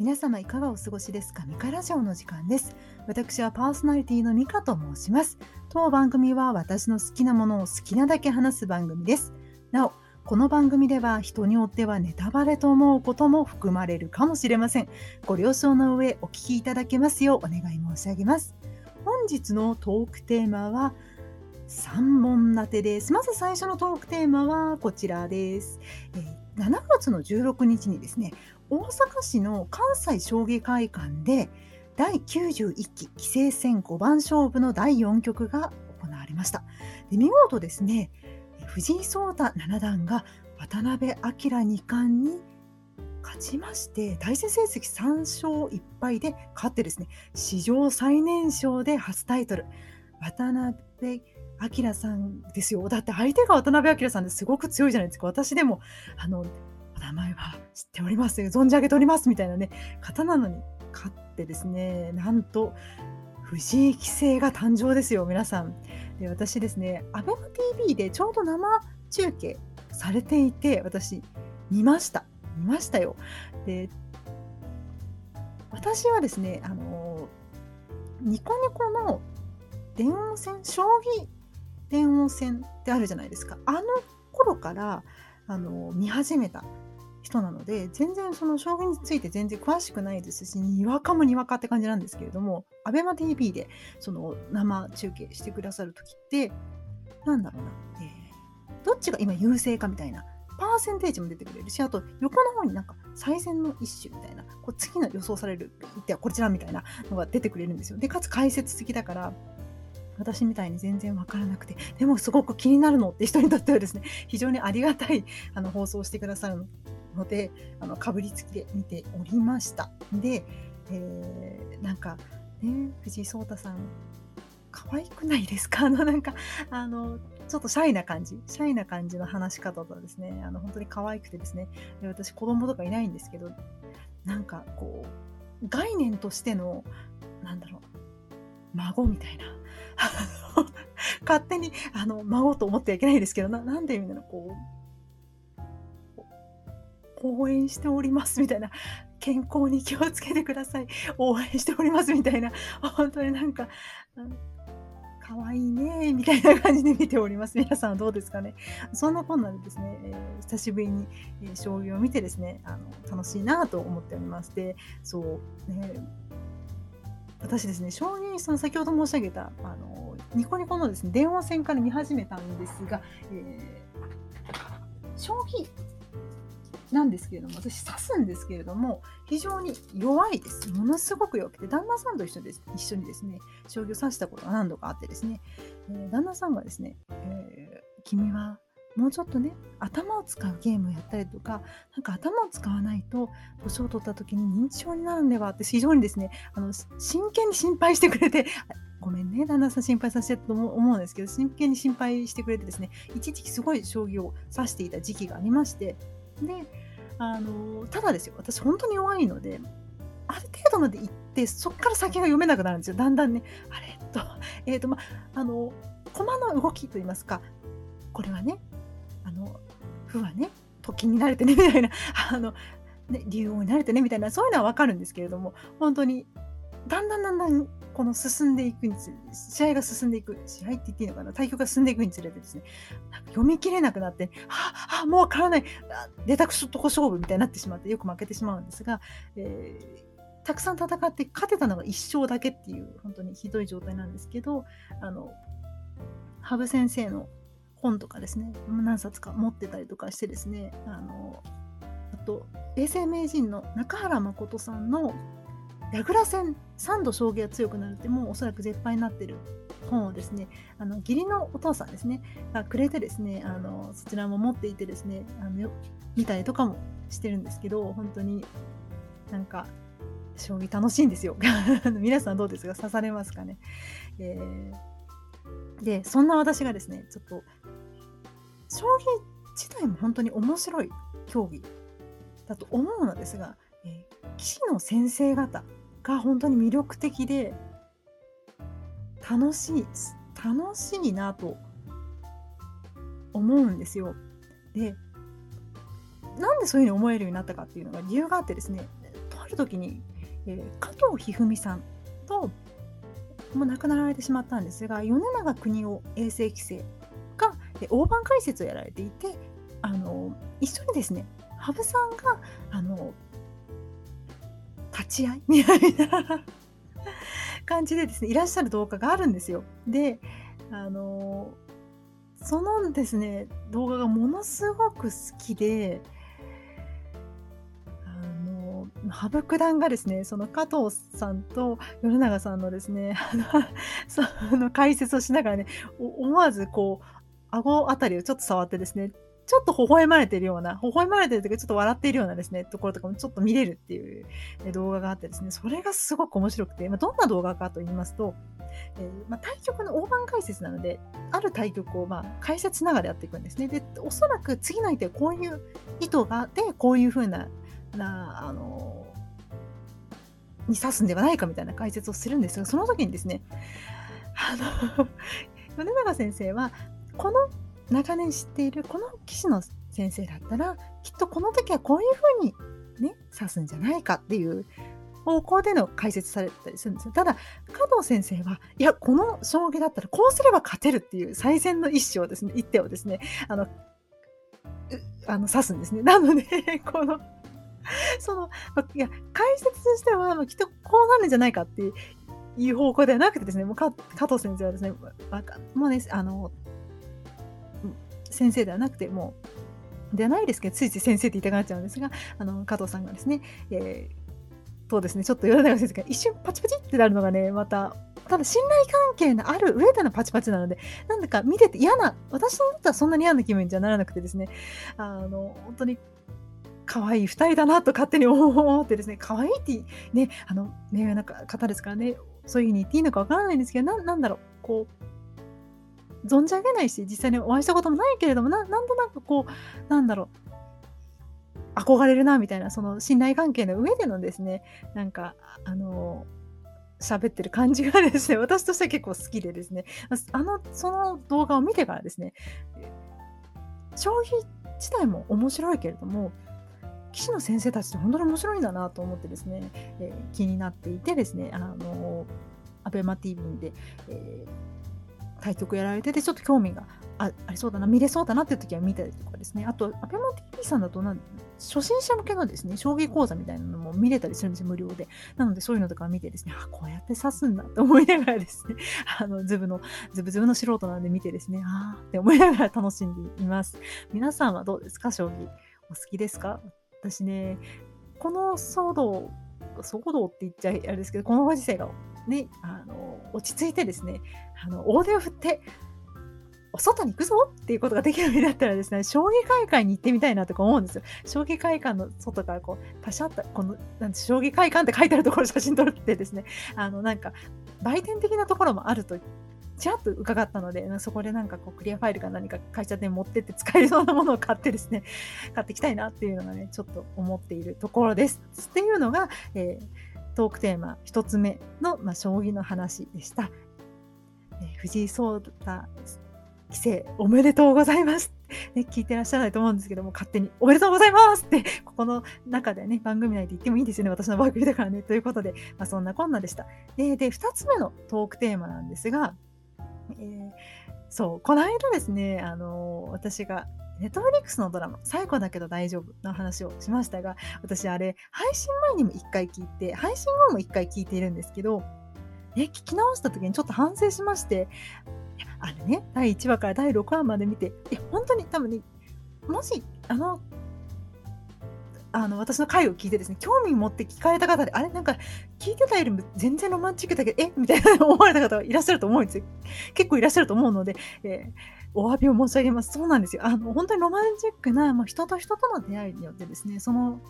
皆様いかがお過ごしですか。ミカラジオの時間です。私はパーソナリティのミカと申します。当番組は私の好きなものを好きなだけ話す番組です。なおこの番組では人によってはネタバレと思うことも含まれるかもしれません。ご了承の上お聞きいただけますようお願い申し上げます。本日のトークテーマは3本立てです。まず最初のトークテーマはこちらです。7月の16日にですね、大阪市の関西将棋会館で第91期棋聖戦5番勝負の第4局が行われました。で見事ですね、藤井聡太七段が渡辺明二冠に勝ちまして、対戦成績3勝1敗で勝ってですね、史上最年少で初タイトル、渡辺明さんですよ。だって相手が渡辺明さんですごく強いじゃないですか。私でもお名前は知っております存じ上げておりますみたいなね方なのに勝ってですね、なんと藤井棋聖が誕生ですよ皆さん。で私ですねABEMATV でちょうど生中継されていて私見ましたよ。で私はですねニコニコの電王戦将棋電王戦ってあるじゃないですか。あの頃から見始めた人なので全然その将棋について全然詳しくないですしにわかもにわかって感じなんですけれども ABEMATV でその生中継してくださる時ってなんだろうな、どっちが今優勢かみたいなパーセンテージも出てくれるし、あと横の方になんか最善の一種みたいなこう次の予想される一手はこちらみたいなのが出てくれるんですよ。でかつ解説付きだから私みたいに全然わからなくてでもすごく気になるのって人にとってはですね非常にありがたい放送をしてくださるのでかぶりつきで見ておりました。で、なんかね藤井聡太さん可愛くないですか。なんかちょっとシャイな感じの話し方とですね本当に可愛くてですね、で私子供とかいないんですけどなんかこう概念としてのなんだろう孫みたいな勝手に孫と思ってはいけないですけど なんでみんなのこう応援しておりますみたいな健康に気をつけてください応援しておりますみたいな本当になんかかわいいねみたいな感じで見ております。皆さんはどうですかね。そんなこんなでですね、久しぶりに将棋を見てですね楽しいなと思っておりまして、そうね私ですね、将棋その先ほど申し上げたニコニコのですね電王戦から見始めたんですが、将棋なんですけれども私指すんですけれども非常に弱いです。ものすごく弱くて旦那さんと一緒にですね将棋を指したことが何度かあってですね、旦那さんがですね、君はもうちょっとね頭を使うゲームをやったりとかなんか頭を使わないと年を取った時に認知症になるんではって非常にですね真剣に心配してくれてごめんね旦那さん心配させてると思うんですけど真剣に心配してくれてですね一時期すごい将棋を指していた時期がありまして、でただですよ私本当に弱いのである程度まで行ってそっから先が読めなくなるんですよだんだんね駒の動きといいますかこれはね歩はねと金になれてねみたいなね、竜王になれてねみたいなそういうのは分かるんですけれども本当にだんだんこの進んでいくにつれ試合が進んでいく試合って言っていいのかな対局が進んでいくにつれてですねなんか読み切れなくなってはあもう分からない出たくしょっとこ勝負みたいになってしまってよく負けてしまうんですが、たくさん戦って勝てたのが1勝だけっていう本当にひどい状態なんですけど羽生先生の本とかですね何冊か持ってたりとかしてですねあと永世名人の中原誠さんの矢倉戦3度将棋が強くなるってもうおそらく絶敗になってる本をですね義理のお父さんですねがくれてですねそちらも持っていてですね見たりとかもしてるんですけど本当になんか将棋楽しいんですよ皆さんどうですか刺されますかね。でそんな私がですねちょっと将棋自体も本当に面白い競技だと思うのですが、棋士の先生方が本当に魅力的で楽しいなと思うんですよ。でなんでそういうふうに思えるようになったかっていうのが理由があってですね、と来る時に、加藤一二三さんともう亡くなられてしまったんですが、米長邦夫永世棋聖が大盤解説をやられていて、一緒にですね、羽生さんが立ち会いみたいな感じでですね、いらっしゃる動画があるんですよ。で、そのですね動画がものすごく好きで、羽生九段がですね、その加藤さんと米長さんのですねその解説をしながらね、思わずこう顎あたりをちょっと触ってですね、ちょっと微笑まれてるというか、ちょっと笑っているようなですねところとかもちょっと見れるっていう動画があってですね、それがすごく面白くて、どんな動画かと言いますと、対局の大盤解説なので、ある対局を解説しながらやっていくんですね。で、おそらく次の相手はこういう意図があってこういう風なに指すんではないかみたいな解説をするんですが、その時にですね、米長先生はこの長年知っているこの棋士の先生だったら、きっとこの時はこういう風にね指すんじゃないかっていう方向での解説されたりするんですよ。ただ加藤先生は、いや、この将棋だったらこうすれば勝てるっていう最善の一手をですね、指すんですね。なのでこのいや、解説としてはきっとこうなるんじゃないかっていう方向ではなくてですね、もう加藤先生はですね、もうね、先生ではなくて、もうではないですけど、ついつい先生って言いたくなっちゃうんですが、加藤さんがですね、とですね、ちょっと米長先生が一瞬パチパチってなるのがね、また、ただ信頼関係のある上でのパチパチなので、なんだか見てて嫌な、私にとってはそんなに嫌な気分じゃならなくてですね、本当に可愛い2人だなと勝手に思ってですね、可愛いってね、名誉な方ですからね、そういう風に言っていいのかわからないんですけど、なんだろう、こう存じ上げないし、実際にお会いしたこともないけれども、なんとなくこう、なんだろう、憧れるなみたいな、その信頼関係の上でのですね、なんか喋ってる感じがですね、私としては結構好きでですね、その動画を見てからですね、将棋自体も面白いけれども、棋士の先生たちって本当に面白いんだなと思ってですね、気になっていてですね、ABEMATV で、対局やられてて、ちょっと興味がありそうだな、見れそうだなっていう時は見たりとかですね、あと ABEMATV さんだと初心者向けのですね将棋講座みたいなのも見れたりするんですよ、無料で。なのでそういうのとか見てですね、こうやって指すんだと思いながらですね、ズブズブの素人なんで見てですね、って思いながら楽しんでいます。皆さんはどうですか？将棋お好きですか？私ね、この騒動って言っちゃあれですけど、このご時世がね、落ち着いてですね、大手を振ってお外に行くぞっていうことができるようになったらですね、将棋会館に行ってみたいなとか思うんですよ。将棋会館の外からこうパシャッとこの将棋会館って書いてあるところ写真撮るってですね、なんか売店的なところもあるとちらっと伺ったので、そこでなんかこうクリアファイルか何か会社で持ってって使えそうなものを買ってですね、買っていきたいなっていうのがね、ちょっと思っているところですっていうのが、トークテーマ1つ目の、将棋の話でした。藤井聡太棋聖おめでとうございます、ね、聞いてらっしゃらないと思うんですけども、勝手におめでとうございますってここの中でね、番組内で言ってもいいんですよね、私の番組だからね、ということで、そんなこんなでした。で、2つ目のトークテーマなんですが、この間ですね、私が Netflix のドラマ最後だけど大丈夫の話をしましたが、私あれ配信前にも1回聞いて、配信後も1回聞いているんですけど、聞き直した時にちょっと反省しまして、あれね、第1話から第6話まで見て、本当に多分ね、もし私の回を聞いてですね、興味持って聞かれた方で、あれなんか聞いてたよりも全然ロマンチックだけどみたいな思われた方がいらっしゃると思うんですよ。結構いらっしゃると思うので、お詫びを申し上げます。そうなんですよ。本当にロマンチックな、人と人との出会いによってですね、その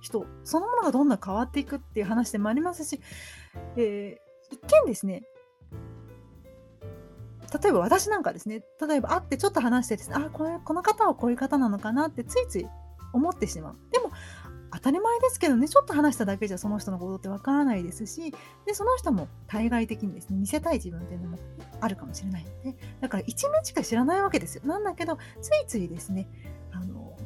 人そのものがどんどん変わっていくっていう話でもありますし、一見ですね、例えば私なんかですね、例えば会ってちょっと話してですね、この方はこういう方なのかなってついつい思ってしまう。でも当たり前ですけどね、ちょっと話しただけじゃその人のことってわからないですし、でその人も対外的にですね見せたい自分っていうのもあるかもしれないので、だから一面しか知らないわけですよ。なんだけどついついですね、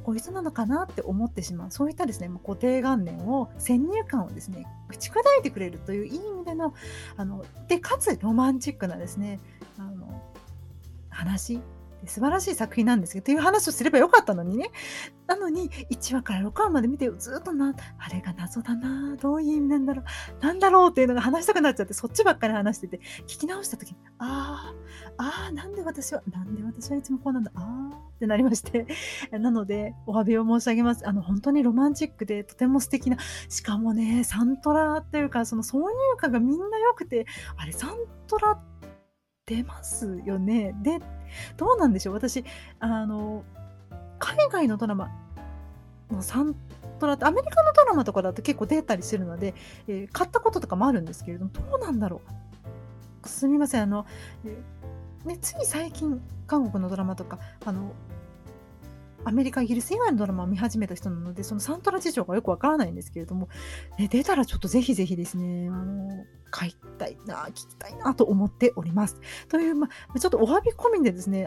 こういう人なのかなって思ってしまう、そういったですね固定観念を、先入観をですね打ち砕いてくれるといういい意味でのでかつロマンチックなですね話、素晴らしい作品なんですけどという話をすればよかったのにね。なのに1話から6話まで見てずっとあれが謎だな、どういう意味なんだろうっていうのが話したくなっちゃって、そっちばっかり話してて、聞き直した時になんで私はいつもこうなんだってなりまして、なのでお詫びを申し上げます。本当にロマンチックでとても素敵な、しかもねサントラというか挿入歌がみんな良くて、あれサントラ出ますよね。でどうなんでしょう、私海外のドラマのサントラってアメリカのドラマとかだと結構出たりするので、買ったこととかもあるんですけれども、どうなんだろう、すみませんつい最近韓国のドラマとかアメリカイギリス以外のドラマを見始めた人なので、そのサントラ事情がよくわからないんですけれども、出たらちょっとぜひぜひですね買いたいな、聞きたいなと思っておりますという、ちょっとお詫び込みでですね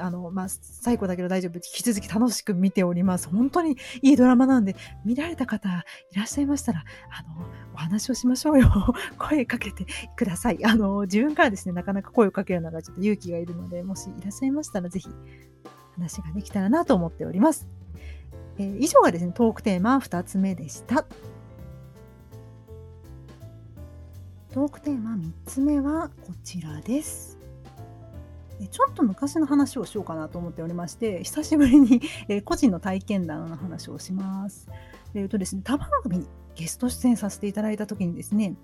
最後だけど大丈夫、引き続き楽しく見ております。本当にいいドラマなんで、見られた方いらっしゃいましたらお話をしましょうよ声かけてください。自分からですねなかなか声をかけるのがちょっと勇気がいるので、もしいらっしゃいましたらぜひ話ができたらなと思っております。以上がですねトークテーマ2つ目でした。トークテーマ3つ目はこちらです。ちょっと昔の話をしようかなと思っておりまして、久しぶりに個人の体験談の話をします。ですね、他番組にゲスト出演させていただいた時にですね、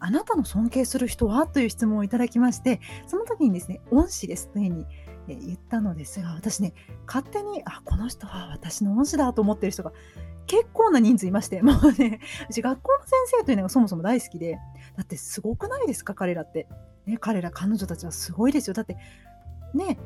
あなたの尊敬する人はという質問をいただきまして、その時にですね恩師ですというふうに言ったのですが、私ね勝手にこの人は私の恩師だと思ってる人が結構な人数いまして、もうねうち学校の先生というのがそもそも大好きで、だってすごくないですか彼らって、ね、彼女たちはすごいですよ。だってね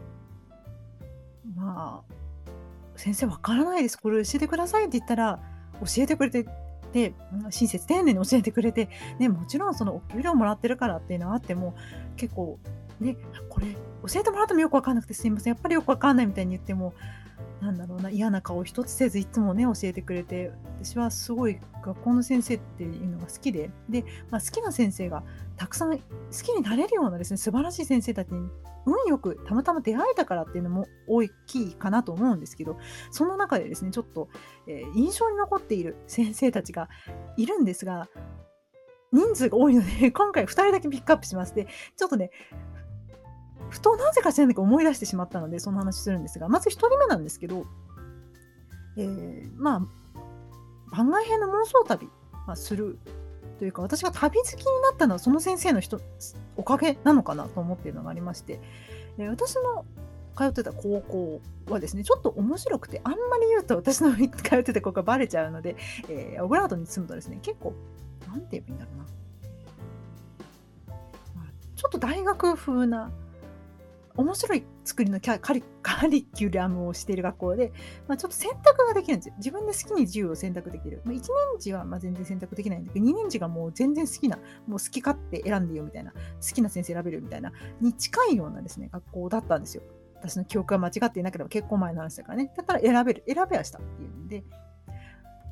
先生わからないですこれ教えてくださいって言ったら教えてくれて、で親切丁寧に教えてくれて、ね、もちろんそのお給料もらってるからっていうのはあっても結構ね、これ教えてもらってもよく分かんなくてすいませんやっぱりよく分かんないみたいに言っても、なんだろうな、嫌な顔一つせずいつもね教えてくれて、私はすごい学校の先生っていうのが好きで、好きな先生がたくさん好きになれるようなですね素晴らしい先生たちに運よくたまたま出会えたからっていうのも大きいかなと思うんですけど、その中でですねちょっと、印象に残っている先生たちがいるんですが、人数が多いので今回2人だけピックアップします。でちょっとねふとなぜか知らないか思い出してしまったのでその話するんですが、まず1人目なんですけど、番外編の妄想旅、するというか、私が旅好きになったのはその先生のおかげなのかなと思っているのがありまして、私の通ってた高校はですねちょっと面白くて、あんまり言うと私の通ってた高校がバレちゃうので、オブラートに住むとですね結構なんて言えばいいんだろうな、ちょっと大学風な面白い作りのカリキュラムをしている学校で、ちょっと選択ができるんですよ。自分で好きに自由を選択できる。1年次は全然選択できないんだけど、2年次がもう全然好きな、もう好き勝手選んでよみたいな、好きな先生選べるみたいな、に近いようなですね、学校だったんですよ。私の記憶が間違っていなければ結構前の話だからね。だったら選べはしたっていうんで。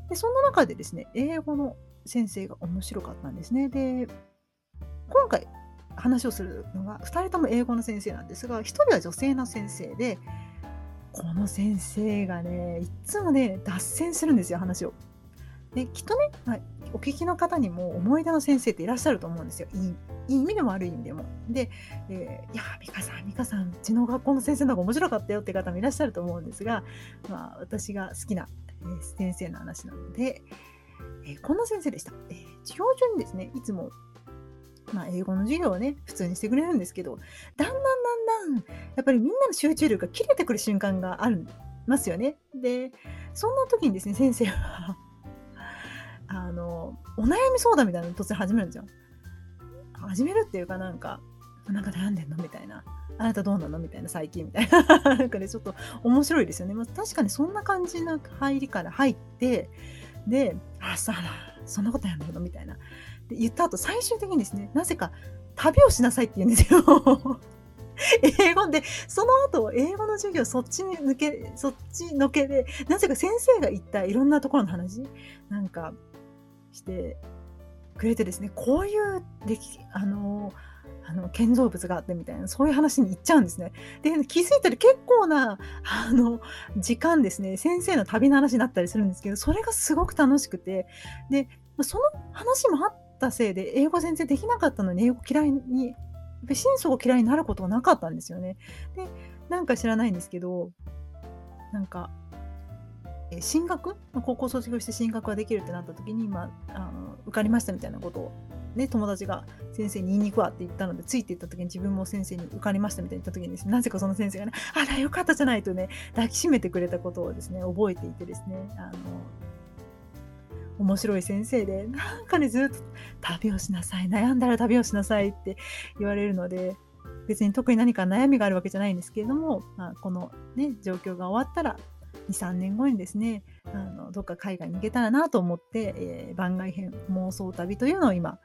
で、そんな中でですね、英語の先生が面白かったんですね。で、今回、話をするのが2人とも英語の先生なんですが、1人は女性の先生で、この先生がねいつもね脱線するんですよ話を。できっとね、お聞きの方にも思い出の先生っていらっしゃると思うんですよ。いい意味でも悪い意味でも。で、いや美香さんうちの学校の先生の方が面白かったよって方もいらっしゃると思うんですが、私が好きな、先生の話なので、この先生でした。授業中にですねいつも英語の授業をね普通にしてくれるんですけど、だんだんやっぱりみんなの集中力が切れてくる瞬間がありますよね。でそんな時にですね先生はお悩み相談みたいなのを突然始めるんですよ。始めるっていうかなんか悩んでんのみたいな、あなたどうなのみたいな、最近みたいなちょっと面白いですよね。確かにそんな感じの入りから入って、でそんなことやんのみたいなで言った後、最終的にですねなぜか旅をしなさいって言うんですよ英語で、その後英語の授業そっちのけで、なぜか先生が言ったいろんなところの話なんかしてくれてですね、こういう建造物があってみたいな、そういう話に行っちゃうんですね。で、気づいたら結構な時間ですね、先生の旅の話になったりするんですけど、それがすごく楽しくて、でその話もあったせいで英語全然できなかったのに、英語嫌いに心底嫌いになることがなかったんですよね。で、なんか知らないんですけど、なんか進学、高校卒業して進学ができるってなった時に、受かりましたみたいなことを、ね、友達が先生に言いに行くわって言ったので、ついていった時に自分も先生に受かりましたみたいに言った時にですね、なぜかその先生がね、あらよかったじゃないとね、抱きしめてくれたことをですね覚えていてですね、面白い先生で、なんかね、ずっと旅をしなさい、悩んだら旅をしなさいって言われるので、別に特に何か悩みがあるわけじゃないんですけれども、このね状況が終わったら 2,3 年後にですね、どっか海外に行けたらなと思って、番外編妄想旅というのを今、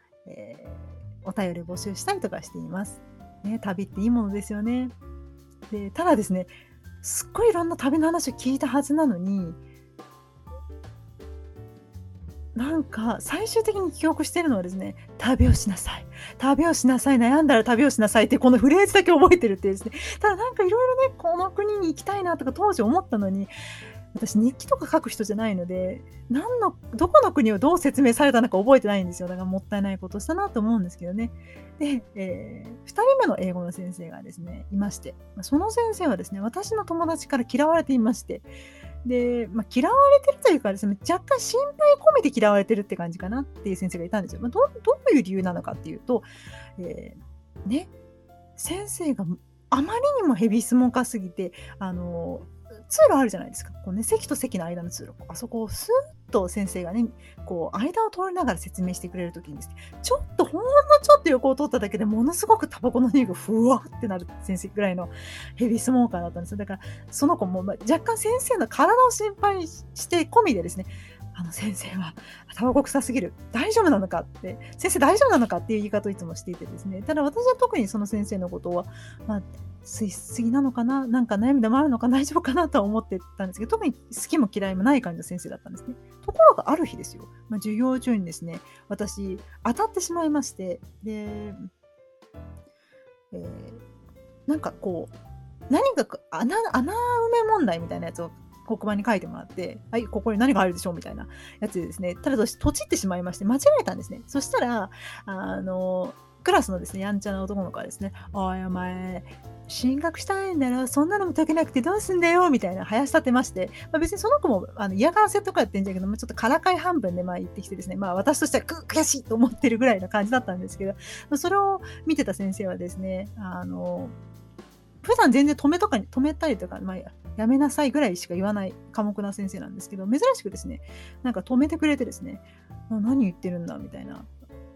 お便り募集したりとかしています、ね、旅っていいものですよね。で、ただですね、すっごいいろんな旅の話を聞いたはずなのに、なんか最終的に記憶してるのはですね、旅をしなさい、旅をしなさい、悩んだら旅をしなさいってこのフレーズだけ覚えてるってですね。ただなんかいろいろね、この国に行きたいなとか当時思ったのに、私日記とか書く人じゃないので、どこの国をどう説明されたのか覚えてないんですよ。だからもったいないことしたなと思うんですけどね。で、2人目の英語の先生がですねいまして、その先生はですね私の友達から嫌われていまして、で、嫌われてるというかですね、若干心配込めて嫌われてるって感じかなっていう先生がいたんですよ。どういう理由なのかっていうと、ね、先生があまりにもヘビースモーカーすぎて、通路あるじゃないですか、こう、ね、席と席の間の通路、あそこをスーッと先生がねこう間を通りながら説明してくれるときにですね、ほんのちょっと横を通っただけでものすごくタバコの匂いがふわってなる先生ぐらいのヘビースモーカーだったんですよ。だからその子も若干先生の体を心配して込みでですね、先生はタバコ臭すぎる、大丈夫なのかって、先生大丈夫なのかっていう言い方をいつもしていてですね、ただ私は特にその先生のことは吸いすぎなのかな、なんか悩みでもあるのか、大丈夫かなとは思ってたんですけど、特に好きも嫌いもない感じの先生だったんですね。ところがある日ですよ、授業中にですね私当たってしまいまして、で、なんかこう何か穴埋め問題みたいなやつを黒板に書いてもらって、はい、ここに何があるでしょうみたいなやつですね、ただとちってしまいまして間違えたんですね。そしたらクラスのですねやんちゃな男の子がですね、おいお前進学したいんだろ、そんなのも解けなくてどうすんだよみたいなはやし立てまして、別にその子も嫌がらせとかやってんじゃけど、ちょっとからかい半分で言ってきてですね、私としては悔しいと思ってるぐらいの感じだったんですけど、それを見てた先生はですね、普段全然止めたりとか、やめなさいぐらいしか言わない寡黙な先生なんですけど、珍しくですねなんか止めてくれてですね、何言ってるんだみたいな、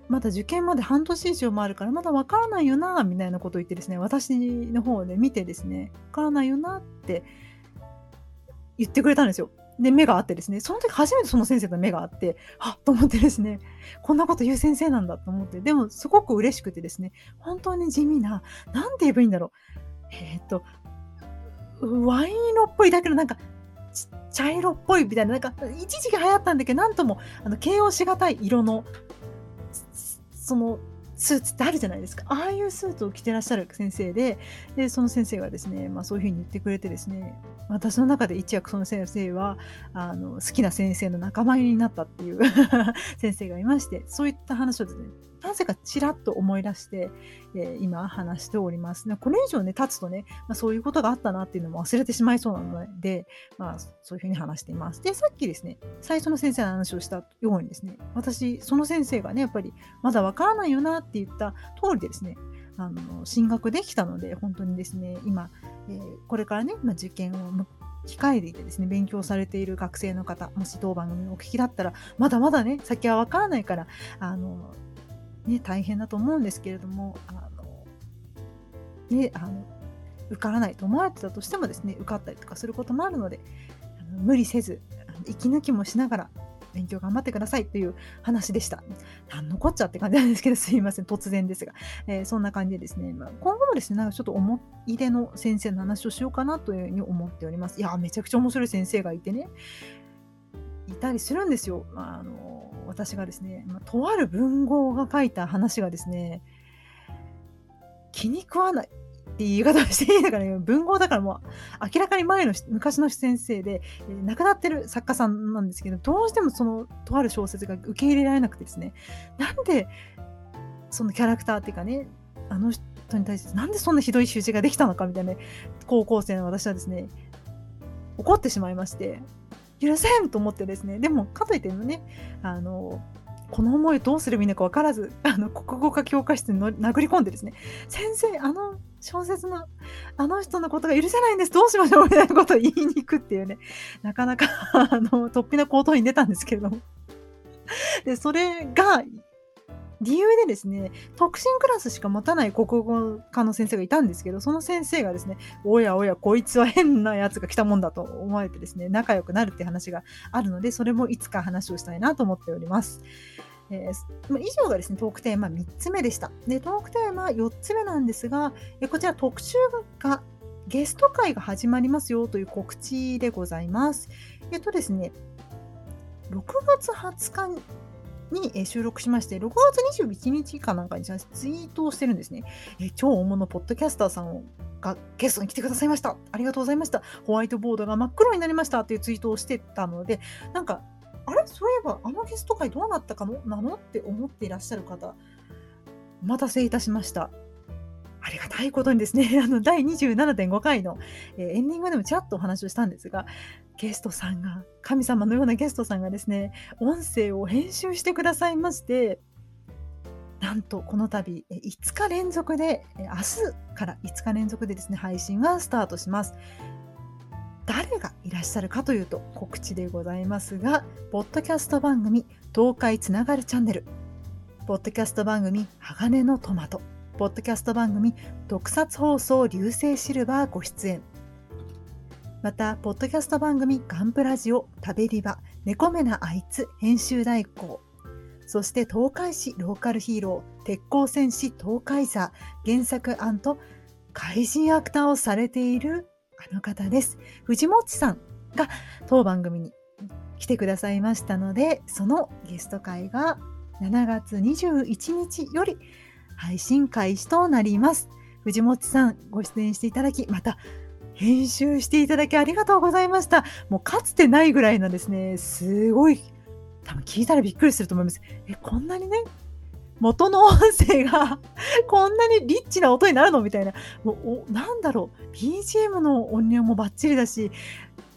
まだ受験まで半年以上もあるからまだわからないよなみたいなことを言ってですね、私の方で見てですね、わからないよなって言ってくれたんですよ。で、目が合ってですね、その時初めてその先生と目が合って、あっと思ってですね、こんなこと言う先生なんだと思って、でもすごく嬉しくてですね、本当に地味な、なんて言えばいいんだろう、ワイン色っぽいだけどなんか茶色っぽいみたいな、なんか一時期流行ったんだけど、なんとも形容しがたい色のそのスーツってあるじゃないですか、ああいうスーツを着てらっしゃる先生 でその先生がですね、そういうふうに言ってくれてですね、私の中で一躍その先生は好きな先生の仲間入りになったっていう先生がいまして、そういった話をですねなぜかちらっと思い出して、今話しております。これ以上ね経つとね、そういうことがあったなっていうのも忘れてしまいそうなので、そういうふうに話しています。で、さっきですね最初の先生の話をしたようにですね、私その先生がねやっぱりまだわからないよなって言った通りでですね、進学できたので、本当にですね今、これからね、受験を控えていてですね勉強されている学生の方、もし当番組をお聞きだったらまだまだね先はわからないからね、大変だと思うんですけれども、ね、受からないと思われてたとしてもですね受かったりとかすることもあるので、無理せず息抜きもしながら勉強頑張ってくださいという話でした。何のこっちゃって感じなんですけど、すいません突然ですが、そんな感じでですね、今後もですねなんかちょっと思い出の先生の話をしようかなというふうに思っております。いやめちゃくちゃ面白い先生がいてねいたりするんですよ。私がですね、とある文豪が書いた話がですね気に食わないっていう言い方をしていいのかね、文豪だからもう明らかに前の昔の先生で、亡くなってる作家さんなんですけど、どうしてもそのとある小説が受け入れられなくてですね、なんでそのキャラクターっていうかねあの人に対してなんでそんなひどい仕打ちができたのかみたいな、ね、高校生の私はですね怒ってしまいまして許せんと思ってですね、でもかといってもねこの思いどうすればいいのか分からず国語科教科室に殴り込んでですね、先生小説のあの人のことが許せないんですどうしましょうみたいなことを言いに行くっていうね、なかなか突飛な行動に出たんですけれども、でそれが理由でですね特進クラスしか持たない国語科の先生がいたんですけど、その先生がですねおやおやこいつは変なやつが来たもんだと思われてですね仲良くなるって話があるので、それもいつか話をしたいなと思っております。以上がですねトークテーマ3つ目でした。でトークテーマ4つ目なんですが、こちら特集がゲスト会が始まりますよという告知でございます。ですね6月20日に収録しまして、6月21日かなんかにツイートをしてるんですね。超大物ポッドキャスターさんがゲストに来てくださいました、ありがとうございました、ホワイトボードが真っ黒になりましたというツイートをしてたので、なんかあれそういえばあのゲスト会どうなったかなのって思っていらっしゃる方、お待たせいたしました。ありがたいことにですね第 27.5 回の、エンディングでもちらっとお話をしたんですが、ゲストさんが神様のようなゲストさんがですね音声を編集してくださいまして、なんとこの度5日連続で明日から5日連続でですね配信がスタートします。誰がいらっしゃるかというと告知でございますが、ポッドキャスト番組東海つながるチャンネル、ポッドキャスト番組鋼のトマト、ポッドキャスト番組特撮放送流星シルバーご出演、またポッドキャスト番組ガンプラジオ食べリバ猫目なあいつ編集代行、そして東海市ローカルヒーロー鉄鋼戦士東海座原作&怪人アクターをされているあの方です、藤本さんが当番組に来てくださいましたので、そのゲスト会が7月21日より配信開始となります。藤本さんご出演していただき、また編集していただきありがとうございました。もうかつてないぐらいのですねすごい、多分聞いたらびっくりすると思います。こんなにね元の音声がこんなにリッチな音になるのみたいな、もうなんだろう BGM の音量もバッチリだし、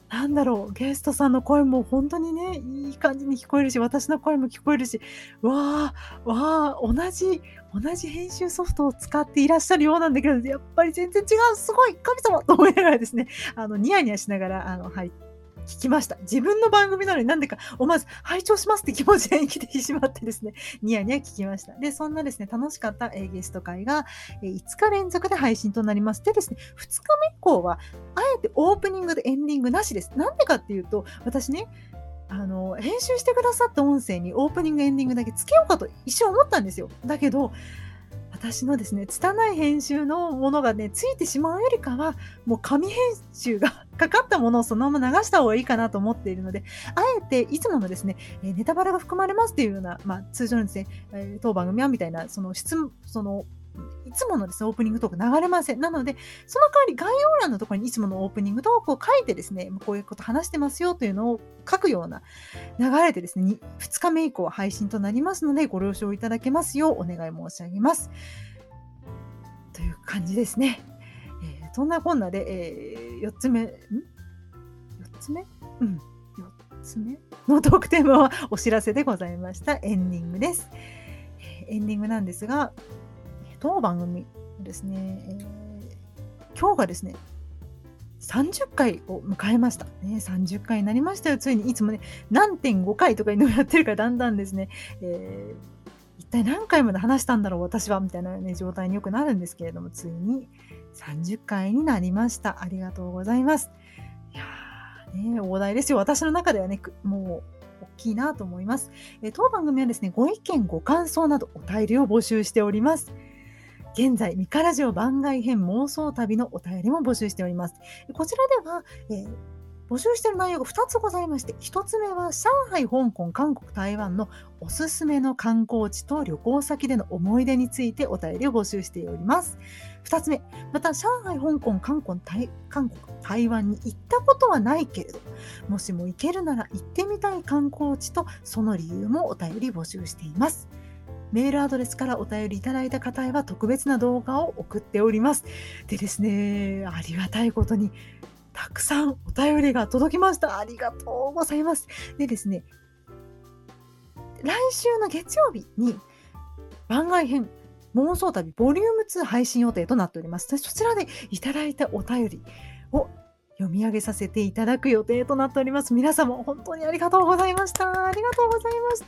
なんだろうゲストさんの声も本当にねいい感じに聞こえるし、私の声も聞こえるし、わあ同じ編集ソフトを使っていらっしゃるようなんだけど、やっぱり全然違う、すごい神様と思いながらですねニヤニヤしながらはい聞きました。自分の番組なのになんでか思わず拝聴しますって気持ちが生きてしまってですねニヤニヤ聞きました。でそんなですね楽しかったゲスト会が5日連続で配信となります。でですね2日目以降はあえてオープニングでエンディングなしです。なんでかっていうと、私ね編集してくださった音声にオープニングエンディングだけつけようかと一瞬思ったんですよ。だけど私のですね拙い編集のものがねついてしまうよりかは、もう紙編集がかかったものをそのまま流した方がいいかなと思っているので、あえていつものですねネタバレが含まれますというような、通常のですね当番組はみたいなそのいつものですねオープニングトーク流れません。なのでその代わり概要欄のところにいつものオープニングトークを書いてですね、こういうこと話してますよというのを書くような流れでですね 2日目以降配信となりますので、ご了承いただけますようお願い申し上げますという感じですね。そんなこんなで、4つ目のトークテーマはお知らせでございました。エンディングです。エンディングなんですが、当番組ですね、今日がですね30回を迎えました、30回になりましたよついに。いつもね何.5 回とかいうのをやってるからだんだんですね、一体何回まで話したんだろう私はみたいな、ね、状態によくなるんですけれども、ついに30回になりました。ありがとうございます。いや、大台ですよ。私の中ではねもうきいなと思います。当番組はですね、ご意見ご感想などお便りを募集しております。現在、ミカラジオ番外編妄想旅のお便りも募集しております。こちらでは、募集している内容が2つございまして、1つ目は上海、香港、韓国、台湾のおすすめの観光地と旅行先での思い出についてお便りを募集しております。2つ目、また上海、香港、韓国、台湾に行ったことはないけれど、もしも行けるなら行ってみたい観光地とその理由もお便り募集しています。メールアドレスからお便りいただいた方へは特別な動画を送っております。でですね、ありがたいことにたくさんお便りが届きました。ありがとうございます。でですね、来週の月曜日に番外編妄想旅ボリューム2配信予定となっております。そちらでいただいたお便りを読み上げさせていただく予定となっております。皆様本当にありがとうございました。ありがとうございまし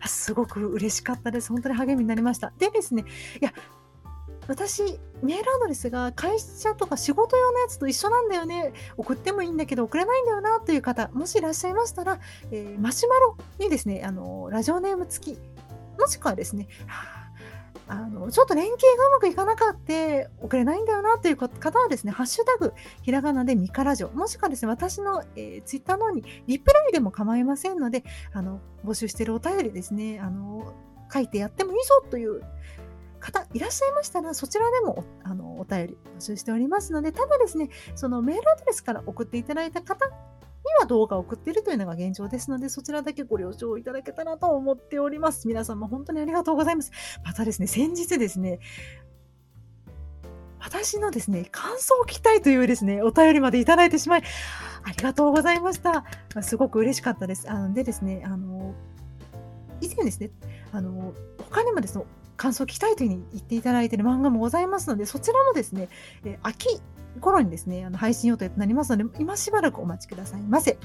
た。すごく嬉しかったです。本当に励みになりました。でですね、いや私メールアドレスが会社とか仕事用のやつと一緒なんだよね、送ってもいいんだけど送れないんだよなという方もしいらっしゃいましたら、マシュマロにですねラジオネーム付きもしくはですねちょっと連携がうまくいかなかった送れないんだよなという方はですねハッシュタグひらがなでミカラジオもしくはですね私の、ツイッターの方にリプライでも構いませんので募集しているお便りですね書いてやってもいいぞという方いらっしゃいましたらそちらでもお便り募集しておりますので、ただですねそのメールアドレスから送っていただいた方には動画を送っているというのが現状ですので、そちらだけご了承いただけたらと思っております。皆様本当にありがとうございます。またですね先日ですね私のですね感想を聞きたいというですねお便りまでいただいてしまいありがとうございました。すごく嬉しかったです。でですね以前ですね他にもですね感想を聞きたいというふうに言っていただいている漫画もございますので、そちらもですね、秋頃にですね配信予定となりますので今しばらくお待ちくださいませ。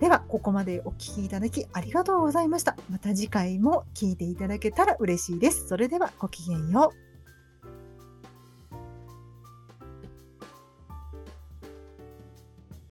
ではここまでお聞きいただきありがとうございました。また次回も聞いていただけたら嬉しいです。それではごきげんよう。